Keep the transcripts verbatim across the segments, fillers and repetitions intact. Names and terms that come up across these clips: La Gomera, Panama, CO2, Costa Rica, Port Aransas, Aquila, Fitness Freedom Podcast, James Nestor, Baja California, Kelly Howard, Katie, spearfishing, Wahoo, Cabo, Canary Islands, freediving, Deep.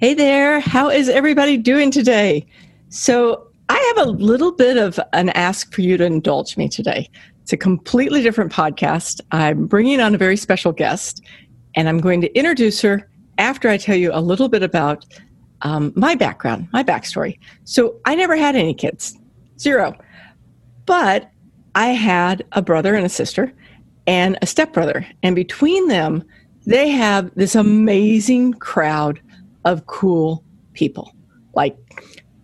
Hey there. How is everybody doing today? So I have a little bit of an ask for you to indulge me today. It's a completely different podcast. I'm bringing on a very special guest, and I'm going to introduce her after I tell you a little bit about um, my background, my backstory. So I never had any kids, zero. But I had a brother and a sister and a stepbrother. And between them, they have this amazing crowd of cool people. Like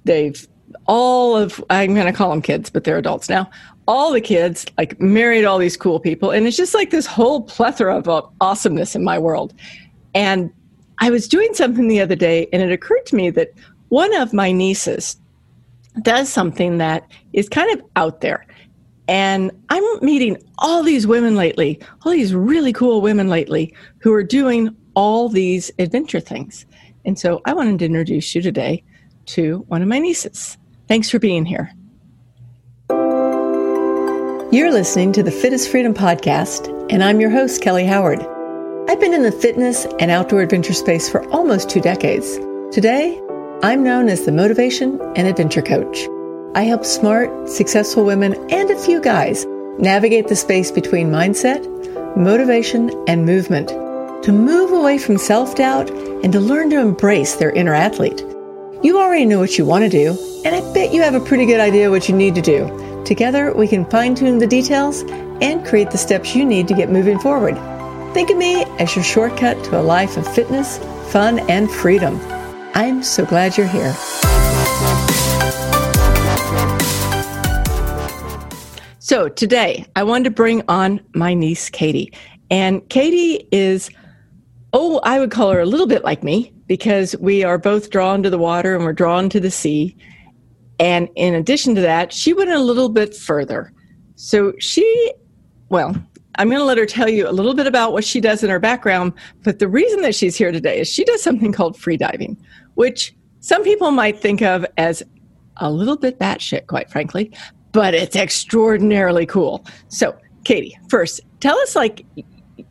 they've all of, I'm going to call them kids, but they're adults now. All the kids like married all these cool people. And it's just like this whole plethora of awesomeness in my world. And I was doing something the other day, and it occurred to me that one of my nieces does something that is kind of out there. And I'm meeting all these women lately, all these really cool women lately who are doing all these adventure things. And so I wanted to introduce you today to one of my nieces. Thanks for being here. You're listening to the Fitness Freedom Podcast, and I'm your host, Kelly Howard. I've been in the fitness and outdoor adventure space for almost two decades. Today, I'm known as the Motivation and Adventure Coach. I help smart, successful women and a few guys navigate the space between mindset, motivation, and movement to move away from self-doubt and to learn to embrace their inner athlete. You already know what you want to do, and I bet you have a pretty good idea what you need to do. Together, we can fine-tune the details and create the steps you need to get moving forward. Think of me as your shortcut to a life of fitness, fun, and freedom. I'm so glad you're here. So today, I wanted to bring on my niece, Katie. And Katie is, oh, I would call her a little bit like me, because we are both drawn to the water and we're drawn to the sea. And in addition to that, she went a little bit further. So she, well, I'm going to let her tell you a little bit about what she does in her background. But the reason that she's here today is she does something called free diving, which some people might think of as a little bit batshit, quite frankly. But it's extraordinarily cool. So, Katie, first, tell us, like,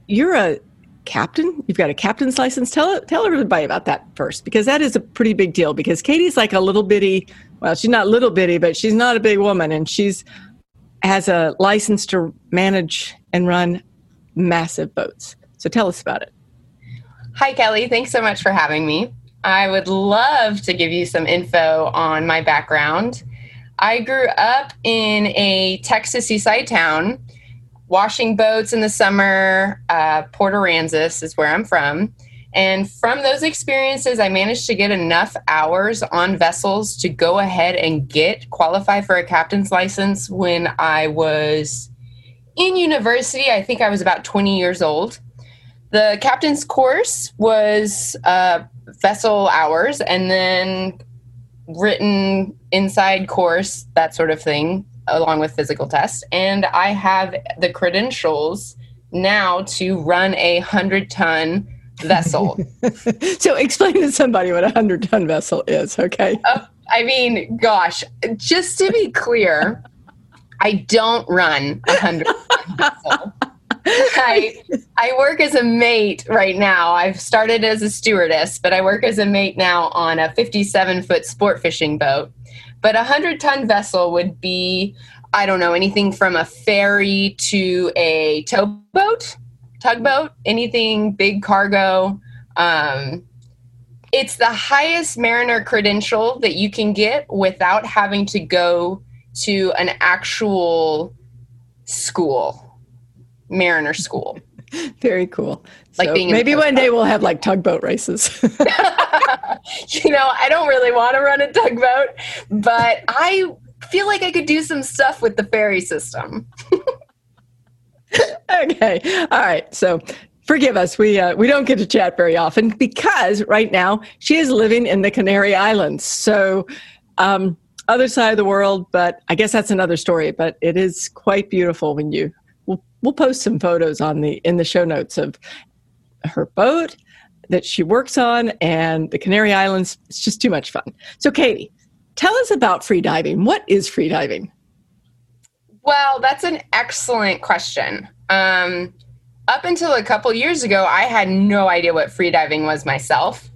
you're a captain. You've got a captain's license. Tell tell everybody about that first, because that is a pretty big deal, because Katie's like a little bitty, well, she's not little bitty, but she's not a big woman, and she's has a license to manage and run massive boats. So tell us about it. Hi, Kelly. Thanks so much for having me. I would love to give you some info on my background. I grew up in a Texas seaside town, washing boats in the summer. uh, Port Aransas is where I'm from. And from those experiences, I managed to get enough hours on vessels to go ahead and get qualified for a captain's license when I was in university. I think I was about twenty years old. The captain's course was uh, vessel hours, and then written inside course, that sort of thing, along with physical tests. And I have the credentials now to run a hundred-ton vessel. So explain to somebody what a hundred-ton vessel is, okay? Uh, I mean, gosh, just to be clear, I don't run a hundred-ton vessel. I, I work as a mate right now. I've started as a stewardess, but I work as a mate now on a fifty-seven foot sport fishing boat. But a hundred-ton vessel would be, I don't know, anything from a ferry to a towboat, tugboat, anything big cargo. Um, it's the highest mariner credential that you can get without having to go to an actual school. Mariner school. Very cool. Like so being maybe one day we'll have like tugboat races. You know, I don't really want to run a tugboat, but I feel like I could do some stuff with the ferry system. Okay. All right. So forgive us. We uh, we don't get to chat very often because right now she is living in the Canary Islands. So um, other side of the world, but I guess that's another story, but it is quite beautiful when you We'll post some photos on the in the show notes of her boat that she works on and the Canary Islands. It's just too much fun. So, Katie, tell us about free diving. What is free diving? Well, that's an excellent question. Um, up until a couple years ago, I had no idea what free diving was myself.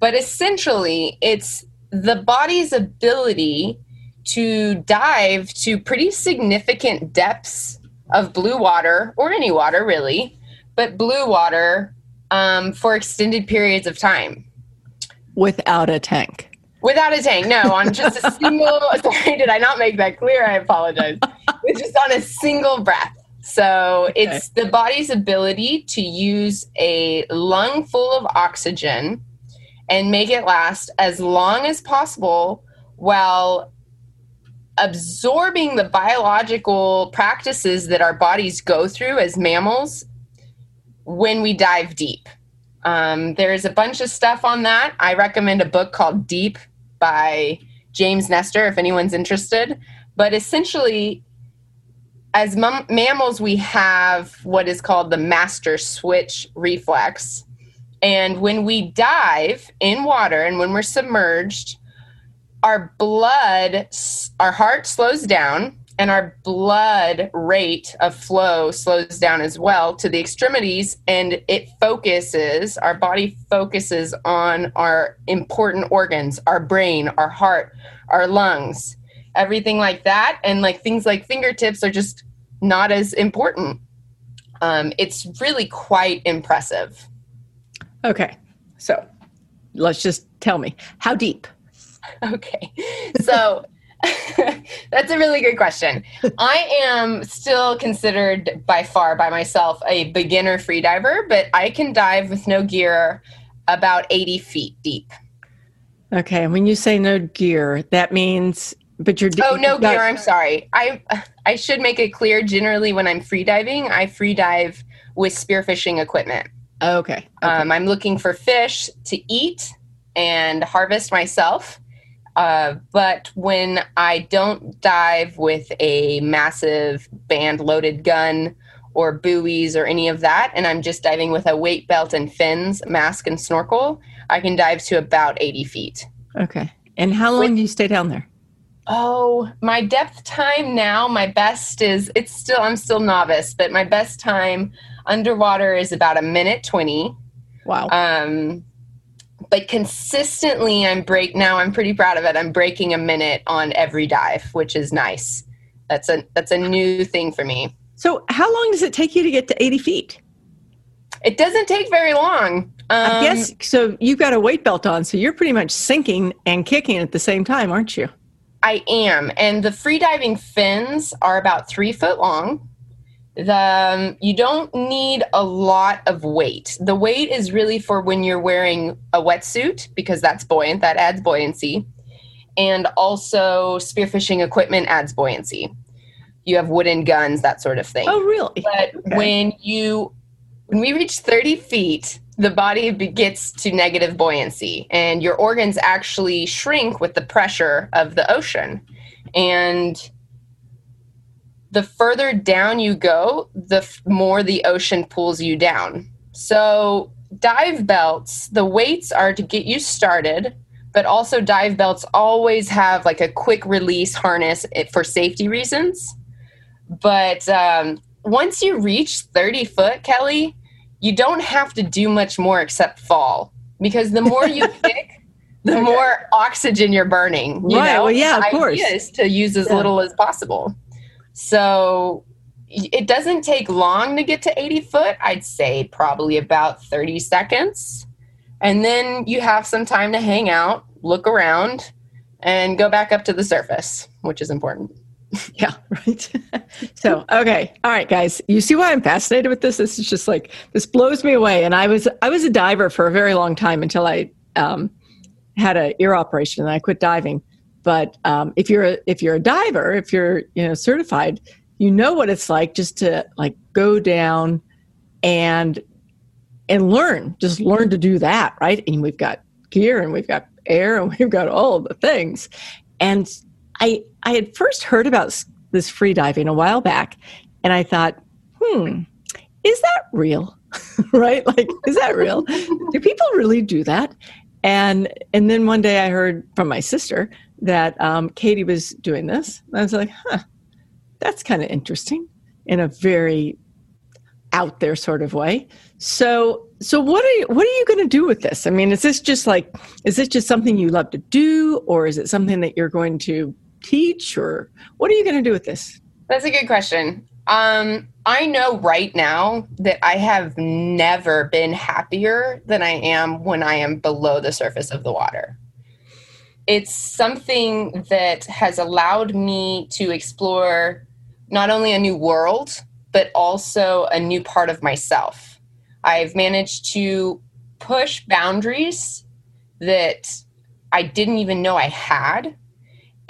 But essentially, it's the body's ability to dive to pretty significant depths of blue water, or any water really, but blue water um, for extended periods of time. Without a tank. Without a tank, no, on just a single, sorry, did I not make that clear? I apologize. It's just on a single breath. So okay. It's the body's ability to use a lung full of oxygen and make it last as long as possible while absorbing the biological practices that our bodies go through as mammals when we dive deep. Um, there's a bunch of stuff on that. I recommend a book called Deep by James Nestor if anyone's interested. But essentially, as mam- mammals, we have what is called the master switch reflex. And when we dive in water and when we're submerged, our blood, our heart slows down and our blood rate of flow slows down as well to the extremities, and it focuses, our body focuses on our important organs, our brain, our heart, our lungs, everything like that. And like things like fingertips are just not as important. Um, it's really quite impressive. Okay. So let's just tell me how deep. Okay. So that's a really good question. I am still considered by far by myself a beginner freediver, but I can dive with no gear about eighty feet deep. Okay. And when you say no gear, that means, but you're. De- oh, no gear. I'm sorry. I, I should make it clear. Generally, when I'm freediving, I freedive with spearfishing equipment. Okay. okay. Um, I'm looking for fish to eat and harvest myself. Uh, but when I don't dive with a massive band loaded gun or buoys or any of that, and I'm just diving with a weight belt and fins, mask and snorkel, I can dive to about eighty feet. Okay. And how long with, do you stay down there? Oh, my depth time now, my best is, it's still, I'm still novice, but my best time underwater is about a minute twenty. Wow. Um, but consistently I'm break now. I'm pretty proud of it. I'm breaking a minute on every dive, which is nice. That's a, that's a new thing for me. So how long does it take you to get to eighty feet? It doesn't take very long. Um, I guess. So you've got a weight belt on, so you're pretty much sinking and kicking at the same time, aren't you? I am. And the freediving fins are about three foot long. The, um, you don't need a lot of weight. The weight is really for when you're wearing a wetsuit, because that's buoyant, that adds buoyancy. And also spearfishing equipment adds buoyancy. You have wooden guns, that sort of thing. Oh, really? But okay. when you, when we reach thirty feet, the body gets to negative buoyancy and your organs actually shrink with the pressure of the ocean. And the further down you go, the f- more the ocean pulls you down. So dive belts, the weights are to get you started, but also dive belts always have like a quick release harness for safety reasons. But um, once you reach thirty foot, Kelly, you don't have to do much more except fall, because the more you kick, the okay. more oxygen you're burning. You right. know? Well, yeah, of the course. The idea is to use as yeah. little as possible. So it doesn't take long to get to eighty foot. I'd say probably about thirty seconds. And then you have some time to hang out, look around, and go back up to the surface, which is important. Yeah, right. So, okay. All right, guys. You see why I'm fascinated with this? This is just like, this blows me away. And I was I was a diver for a very long time until I um, had an ear operation and I quit diving. But um, if you're a, if you're a diver, if you're you know certified, you know what it's like just to like go down and and learn, just learn to do that, right? And we've got gear, and we've got air, and we've got all the things. And I I had first heard about this free diving a while back, and I thought, hmm, is that real? Right? Like, is that real? Do people really do that? And and then one day I heard from my sister that um, Katie was doing this. And I was like, huh, that's kind of interesting in a very out there sort of way. So, so what are you, what are you going to do with this? I mean, is this just like, is this just something you love to do, or is it something that you're going to teach, or what are you going to do with this? That's a good question. Um, I know right now that I have never been happier than I am when I am below the surface of the water. It's something that has allowed me to explore not only a new world, but also a new part of myself. I've managed to push boundaries that I didn't even know I had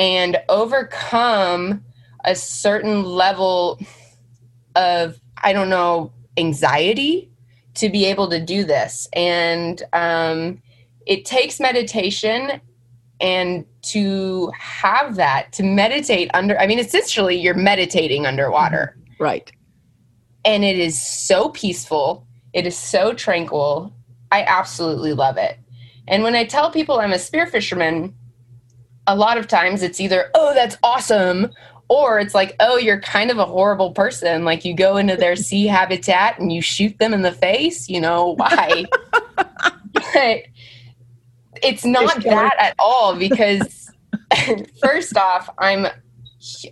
and overcome a certain level of, I don't know, anxiety to be able to do this. And um, it takes meditation, and to have that, to meditate under, I mean, essentially you're meditating underwater. Right. And it is so peaceful. It is so tranquil. I absolutely love it. And when I tell people I'm a spear fisherman, a lot of times it's either, oh, that's awesome, or it's like, oh, you're kind of a horrible person. Like you go into their sea habitat and you shoot them in the face. You know, why? But it's not that at all, because first off, I'm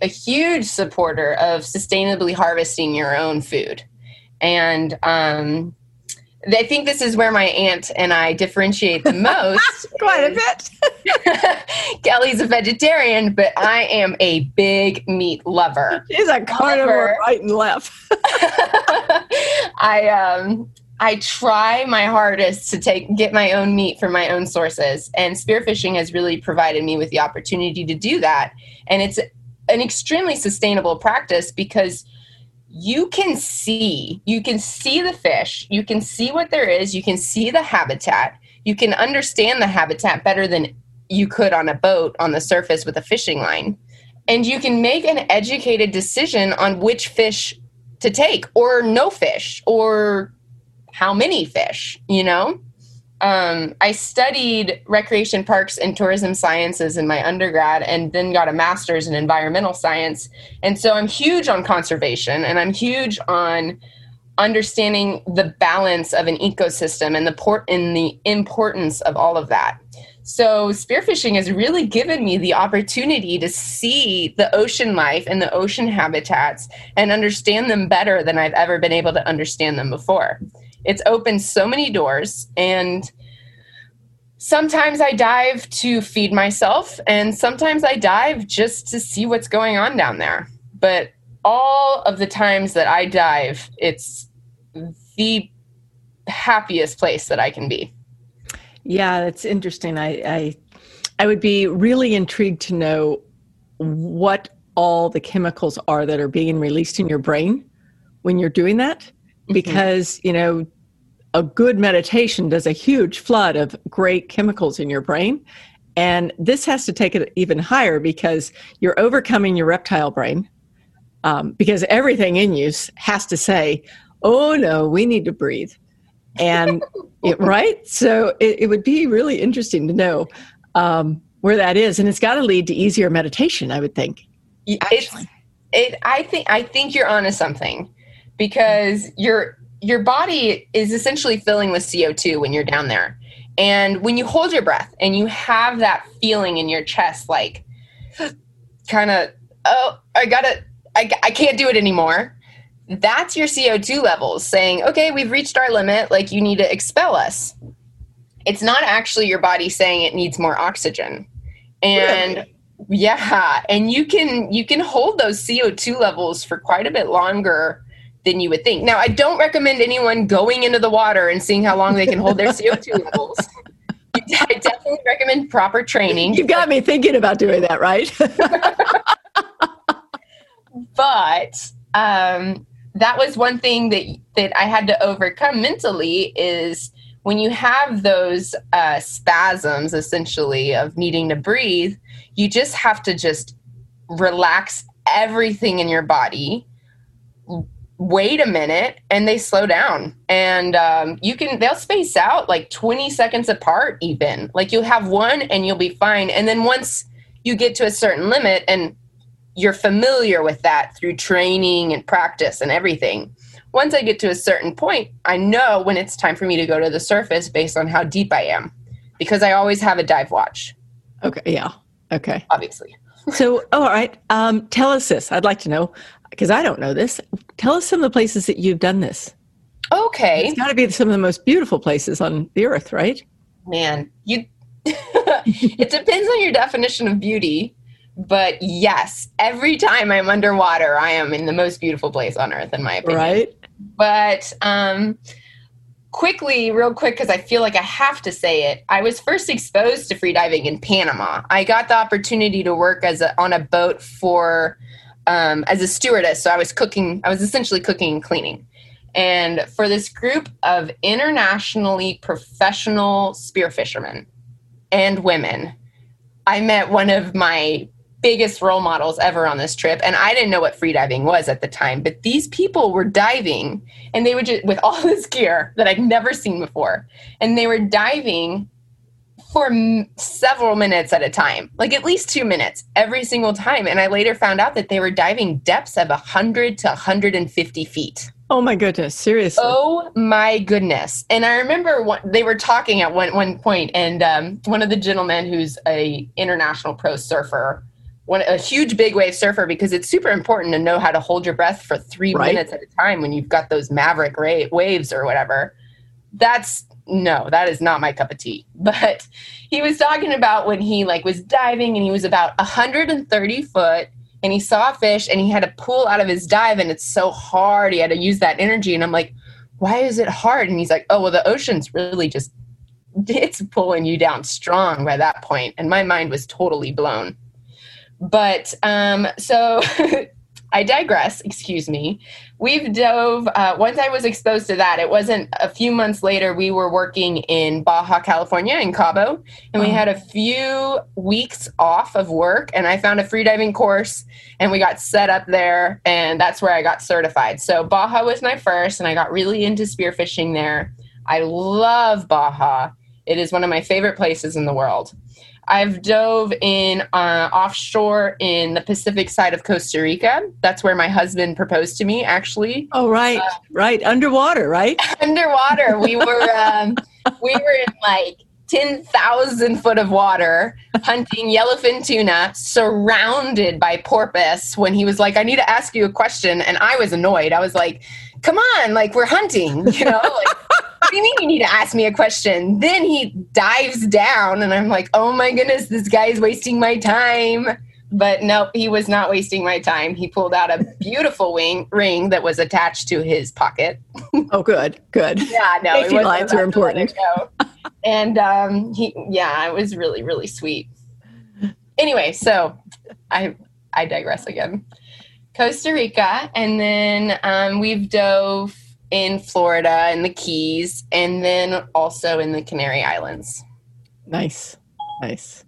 a huge supporter of sustainably harvesting your own food. And um, I think this is where my aunt and I differentiate the most. Quite a bit. Kelly's a vegetarian, but I am a big meat lover. She's a carnivore right and left. I um, I try my hardest to take get my own meat from my own sources, and spearfishing has really provided me with the opportunity to do that. And it's an extremely sustainable practice because you can see, you can see the fish, you can see what there is, you can see the habitat, you can understand the habitat better than you could on a boat on the surface with a fishing line. And you can make an educated decision on which fish to take, or no fish, or how many fish, you know? Um, I studied recreation, parks, and tourism sciences in my undergrad, and then got a master's in environmental science. And so I'm huge on conservation, and I'm huge on understanding the balance of an ecosystem and the port and the importance of all of that. So spearfishing has really given me the opportunity to see the ocean life and the ocean habitats and understand them better than I've ever been able to understand them before. It's opened so many doors, and sometimes I dive to feed myself, and sometimes I dive just to see what's going on down there. But all of the times that I dive, it's the happiest place that I can be. Yeah, that's interesting. I I, I would be really intrigued to know what all the chemicals are that are being released in your brain when you're doing that. Because, you know, a good meditation does a huge flood of great chemicals in your brain. And this has to take it even higher because you're overcoming your reptile brain, um, because everything in you has to say, oh, no, we need to breathe. And it, right. So it, it would be really interesting to know um, where that is. And it's got to lead to easier meditation, I would think. It's, it, I think I think you're onto something. Because your your body is essentially filling with C O two when you're down there. And when you hold your breath and you have that feeling in your chest, like kind of, oh, I gotta, I, I can't do it anymore. That's your C O two levels saying, okay, we've reached our limit. Like you need to expel us. It's not actually your body saying it needs more oxygen. And really? Yeah, and you can you can hold those C O two levels for quite a bit longer than you would think. Now, I don't recommend anyone going into the water and seeing how long they can hold their C O two levels. I definitely recommend proper training. You've got me thinking about doing that, right? But um, that was one thing that, that I had to overcome mentally is when you have those uh, spasms, essentially, of needing to breathe, you just have to just relax everything in your body, wait a minute, and they slow down. And um, you can, they'll space out like twenty seconds apart even. Like you'll have one and you'll be fine. And then once you get to a certain limit and you're familiar with that through training and practice and everything, Once I get to a certain point, I know when it's time for me to go to the surface based on how deep I am, because I always have a dive watch. Okay. Yeah. Okay. Obviously. So, all right. Um, tell us this. I'd like to know, because I don't know this. Tell us some of the places that you've done this. Okay. It's got to be some of the most beautiful places on the earth, right? Man, you. It depends on your definition of beauty. But yes, every time I'm underwater, I am in the most beautiful place on earth, in my opinion. Right. But um, quickly, real quick, because I feel like I have to say it, I was first exposed to freediving in Panama. I got the opportunity to work as a, on a boat for um, as a stewardess. So I was cooking. I was essentially cooking and cleaning. And for this group of internationally professional spearfishermen and women, I met one of my biggest role models ever on this trip. And I didn't know what freediving was at the time, but these people were diving, and they were just with all this gear that I'd never seen before. And they were diving for m- several minutes at a time, like at least two minutes every single time. And I later found out that they were diving depths of one hundred to one hundred fifty feet. Oh my goodness. Seriously. Oh my goodness. And I remember what, they were talking at one, one point, and um, one of the gentlemen who's a international pro surfer, one, a huge big wave surfer, because it's super important to know how to hold your breath for three right. minutes at a time when you've got those maverick ra- waves or whatever. That's no, that is not my cup of tea. But he was talking about when he like was diving, and he was about one hundred thirty foot, and he saw a fish, and he had to pull out of his dive, and it's so hard. He had to use that energy. And I'm like, why is it hard? And he's like, oh, well, the ocean's really just, it's pulling you down strong by that point. And my mind was totally blown. But um, so I digress, excuse me. We've dove, uh, once I was exposed to that, it wasn't a few months later, we were working in Baja California in Cabo, and we had a few weeks off of work, and I found a freediving course, and we got set up there, and that's where I got certified. So Baja was my first, and I got really into spearfishing there. I love Baja. It is one of my favorite places in the world. I've dove in uh, offshore in the Pacific side of Costa Rica. That's where my husband proposed to me, actually. Oh, right, uh, right. Underwater, right? Underwater. We were um, we were in like ten thousand foot of water hunting yellowfin tuna, surrounded by porpoise, when he was like, I need to ask you a question. And I was annoyed. I was like, come on, like we're hunting, you know, like. What do you mean you need to ask me a question? Then he dives down, and I'm like, oh my goodness, this guy is wasting my time. But nope, he was not wasting my time. He pulled out a beautiful wing ring that was attached to his pocket. Oh, good, good. Yeah, no, it lines are important. And um, he, yeah, it was really, really sweet. Anyway, so I, I digress again. Costa Rica, and then um, we've dove in Florida, in the Keys, and then also in the Canary Islands. Nice. Nice.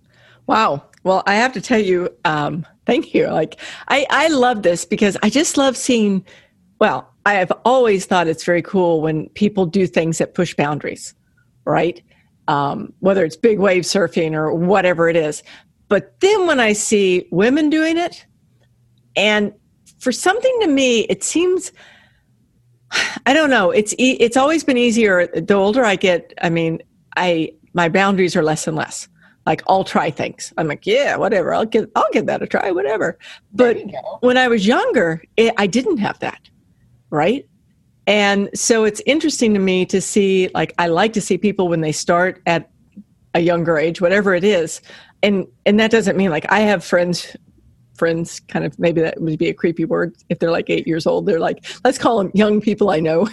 Wow. Well, I have to tell you, um, thank you. Like, I, I love this because I just love seeing, well, I have always thought it's very cool when people do things that push boundaries, right? Um, whether it's big wave surfing or whatever it is. But then when I see women doing it, and for something to me, it seems... I don't know. It's e- it's always been easier. The older I get, I mean, I my boundaries are less and less. Like, I'll try things. I'm like, yeah, whatever. I'll give I'll give that a try, whatever. But when I was younger, it, I didn't have that, right? And so it's interesting to me to see. Like, I like to see people when they start at a younger age, whatever it is, and and that doesn't mean like I have friends. friends, kind of, maybe that would be a creepy word. If they're like eight years old, they're like, let's call them young people I know.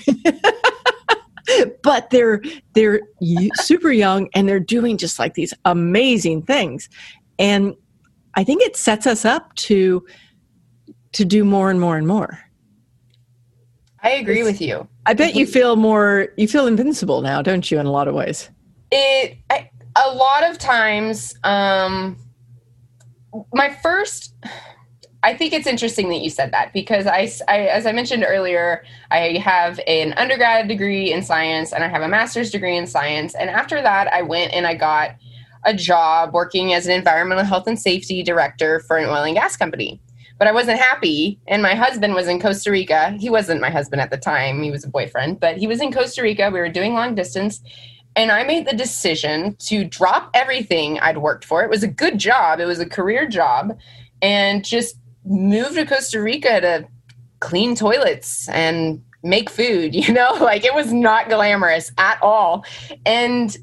But they're, they're super young, and they're doing just like these amazing things. And I think it sets us up to, to do more and more and more. I agree it's, with you. I bet you feel more, you feel invincible now, don't you? In a lot of ways. It, I, a lot of times, um, my first, I think it's interesting that you said that, because I, I, as I mentioned earlier, I have an undergrad degree in science, and I have a master's degree in science. And after that, I went and I got a job working as an environmental health and safety director for an oil and gas company. but I wasn't happy. And my husband was in Costa Rica. He wasn't my husband at the time. He was a boyfriend, but he was in Costa Rica. We were doing long distance. And I made the decision to drop everything I'd worked for. It was a good job. It was a career job. And just move to Costa Rica to clean toilets and make food, you know? Like, it was not glamorous at all. And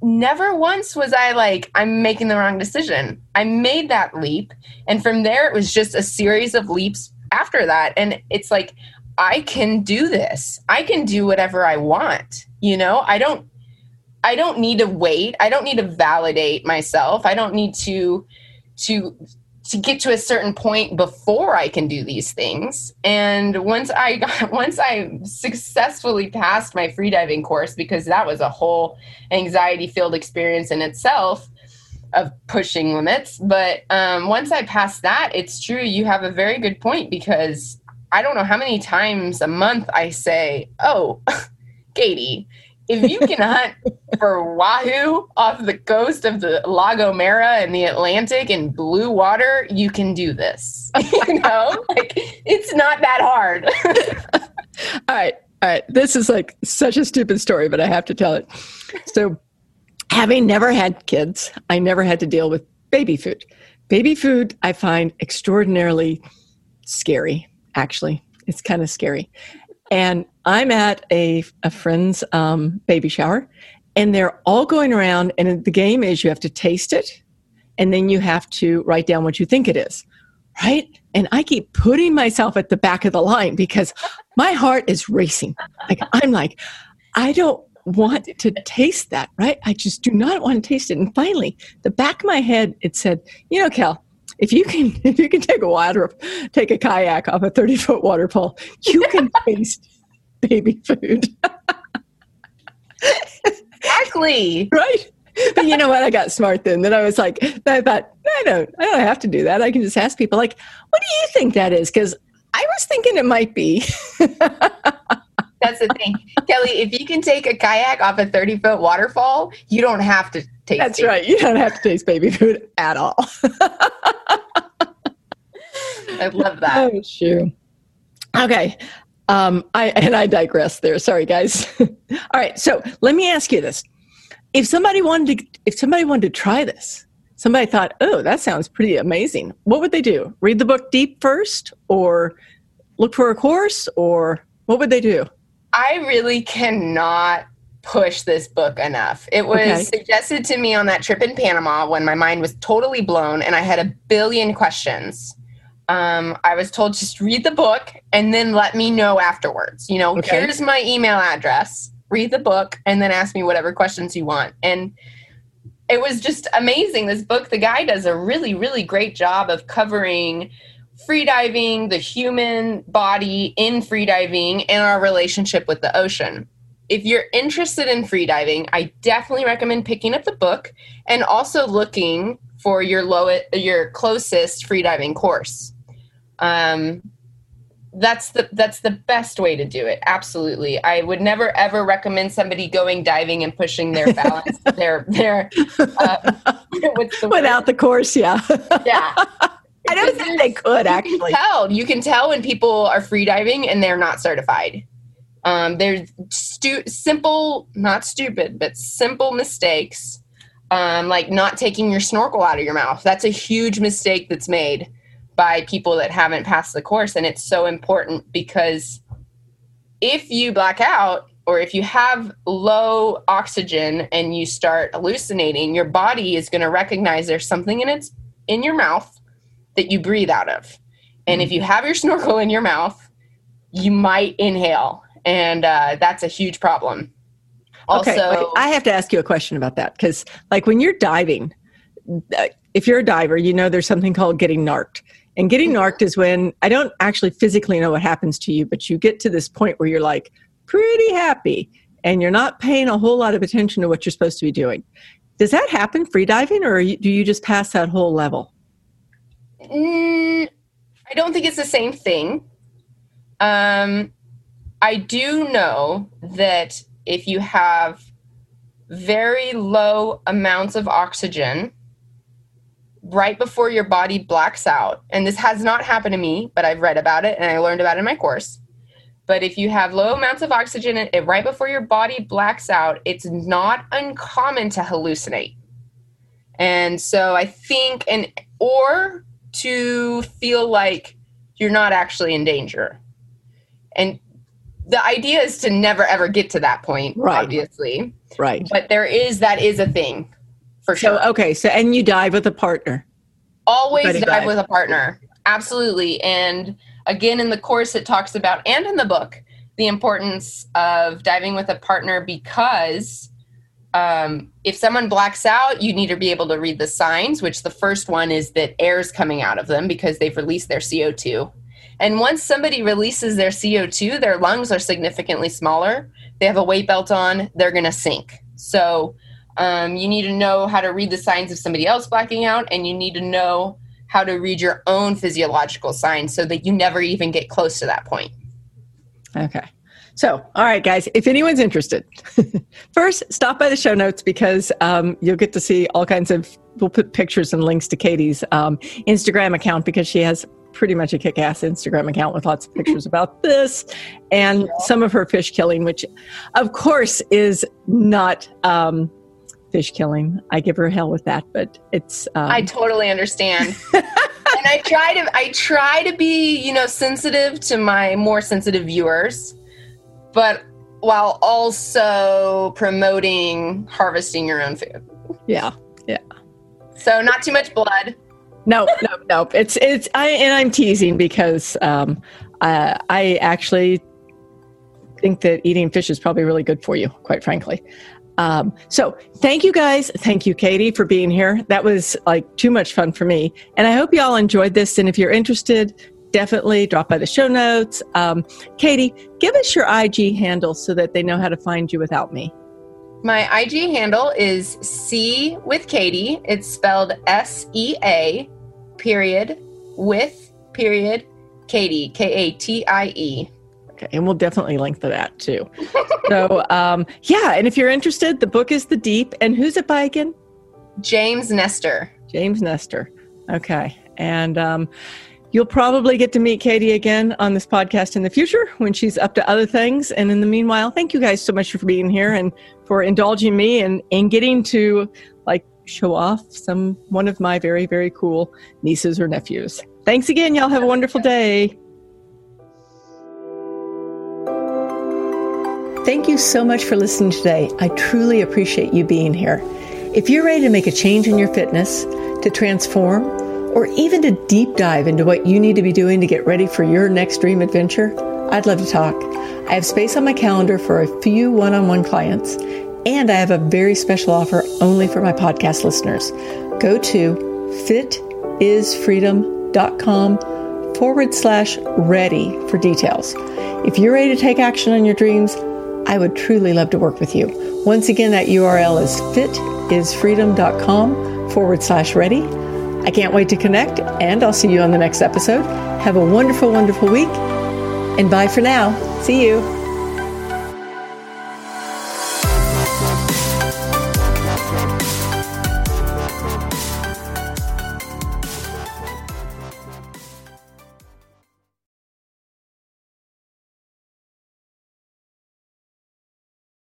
never once was I like, I'm making the wrong decision. I made that leap. And from there, it was just a series of leaps after that. And it's like, I can do this. I can do whatever I want. You know, I don't, I don't need to wait. I don't need to validate myself. I don't need to, to, to get to a certain point before I can do these things. And once I got, once I successfully passed my freediving course, because that was a whole anxiety-filled experience in itself of pushing limits. But um, once I passed that, it's true. You have a very good point, because I don't know how many times a month I say, oh, Katie, if you can hunt for wahoo off the coast of the La Gomera and the Atlantic in blue water, you can do this. You know, like, it's not that hard. All right. All right. This is like such a stupid story, but I have to tell it. So, having never had kids, I never had to deal with baby food. Baby food, I find extraordinarily scary, actually. It's kind of scary. And I'm at a, a friend's um, baby shower, and they're all going around, and the game is you have to taste it, and then you have to write down what you think it is, right? And I keep putting myself at the back of the line because my heart is racing. Like, I'm like, I don't want to taste that, right? I just do not want to taste it. And finally, the back of my head, it said, you know, Kel, If you can, if you can take a water, take a kayak off a thirty foot waterfall, you can taste baby food. Exactly. Right. But you know what? I got smart then. Then I was like, I thought, I don't, I don't have to do that. I can just ask people, like, what do you think that is? Because I was thinking it might be. That's the thing, Kelly. If you can take a kayak off a thirty foot waterfall, you don't have to taste. That's right. You don't have to taste baby food at all. I love that. Oh, shoot. Okay. Um, I, and I digress there. Sorry, guys. All right. So let me ask you this. If somebody wanted to, if somebody wanted to try this, somebody thought, oh, that sounds pretty amazing. What would they do? Read the book Deep first, or look for a course, or what would they do? I really cannot push this book enough. It was okay. suggested to me on that trip in Panama when my mind was totally blown and I had a billion questions. Um, I was told, just read the book and then let me know afterwards. You know, okay. Here's my email address, read the book, and then ask me whatever questions you want. And it was just amazing. This book, the guy does a really, really great job of covering freediving, the human body in freediving, and our relationship with the ocean. If you're interested in freediving, I definitely recommend picking up the book and also looking for your low, your closest freediving course. Um, that's the that's the best way to do it. Absolutely, I would never ever recommend somebody going diving and pushing their balance, their their uh, what's the without word? The course. Yeah, yeah. I don't think they could actually. You can tell. You can tell when people are freediving and they're not certified. Um, they're stu- simple, not stupid, but simple mistakes, um, like not taking your snorkel out of your mouth. That's a huge mistake that's made by people that haven't passed the course. And it's so important because if you black out or if you have low oxygen and you start hallucinating, your body is going to recognize there's something in its in your mouth that you breathe out of. And if you have your snorkel in your mouth, you might inhale. And uh, that's a huge problem. Also, okay, I have to ask you a question about that. Because like when you're diving, if you're a diver, you know there's something called getting narked. And getting narked is when, I don't actually physically know what happens to you, but you get to this point where you're like pretty happy and you're not paying a whole lot of attention to what you're supposed to be doing. Does that happen free diving, or do you just pass that whole level? Mm, I don't think it's the same thing. Um, I do know that if you have very low amounts of oxygen, right before your body blacks out, and this has not happened to me, but I've read about it and I learned about it in my course. But if you have low amounts of oxygen and right before your body blacks out, it's not uncommon to hallucinate. And so I think, and or to feel like you're not actually in danger. And the idea is to never, ever get to that point, right. Obviously. Right. But there is, that is a thing for sure. So, okay. So, and you dive with a partner. Always dive, dive with a partner. Absolutely. And again, in the course, it talks about, and in the book, the importance of diving with a partner, because um, if someone blacks out, you need to be able to read the signs, which the first one is that air's coming out of them because they've released their C O two. And once somebody releases their C O two, their lungs are significantly smaller. They have a weight belt on. They're going to sink. So um, you need to know how to read the signs of somebody else blacking out, and you need to know how to read your own physiological signs so that you never even get close to that point. Okay. So, all right, guys, if anyone's interested, first, stop by the show notes because um, you'll get to see all kinds of, we'll put pictures and links to Katie's um, Instagram account, because she has pretty much a kick-ass Instagram account with lots of pictures about this and yeah. some of her fish killing, which of course is not um, fish killing. I give her hell with that, but it's... Um, I totally understand. And I try to, I try to be, you know, sensitive to my more sensitive viewers, but while also promoting harvesting your own food. Yeah. Yeah. So not too much blood. No, no, no. It's, it's, I, and I'm teasing because um, uh, I actually think that eating fish is probably really good for you, quite frankly. Um, so thank you guys. Thank you, Katie, for being here. That was like too much fun for me. And I hope you all enjoyed this. And if you're interested, definitely drop by the show notes. Um, Katie, give us your I G handle so that they know how to find you without me. My I G handle is C with Katie. It's spelled S E A. Period with period Katie, K A T I E. Okay, and we'll definitely link to that too. So um, yeah, and if you're interested, the book is The Deep. And who's it by again? James Nestor. James Nestor. Okay, and um, you'll probably get to meet Katie again on this podcast in the future when she's up to other things. And in the meanwhile, thank you guys so much for being here and for indulging me and, and getting to like show off some one of my very, very cool nieces or nephews. Thanks again. Y'all have a wonderful day. Thank you so much for listening today. I truly appreciate you being here. If you're ready to make a change in your fitness, to transform, or even to deep dive into what you need to be doing to get ready for your next dream adventure, I'd love to talk. I have space on my calendar for a few one-on-one clients. And I have a very special offer only for my podcast listeners. Go to fitisfreedom.com forward slash ready for details. If you're ready to take action on your dreams, I would truly love to work with you. Once again, that U R L is fitisfreedom.com forward slash ready. I can't wait to connect, and I'll see you on the next episode. Have a wonderful, wonderful week, and bye for now. See you.